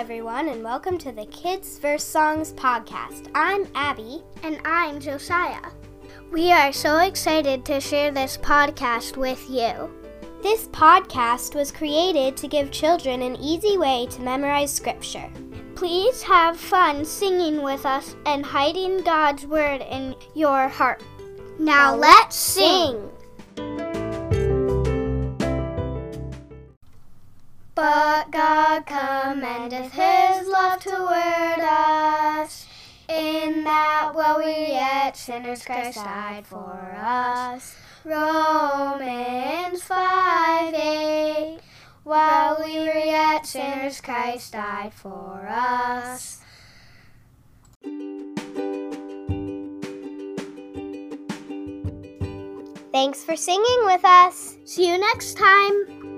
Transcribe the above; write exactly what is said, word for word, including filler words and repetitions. everyone, and welcome to the Kids Verse Songs podcast. I'm Abby. And I'm Josiah. We are so excited to share this podcast with you. This podcast was created to give children an easy way to memorize Scripture. Please have fun singing with us and hiding God's Word in your heart. Now, now let's sing! But God commendeth his love toward us, in that while we yet sinners Christ died for us. Romans five eight. While we were yet sinners Christ died for us. Thanks for singing with us. See you next time.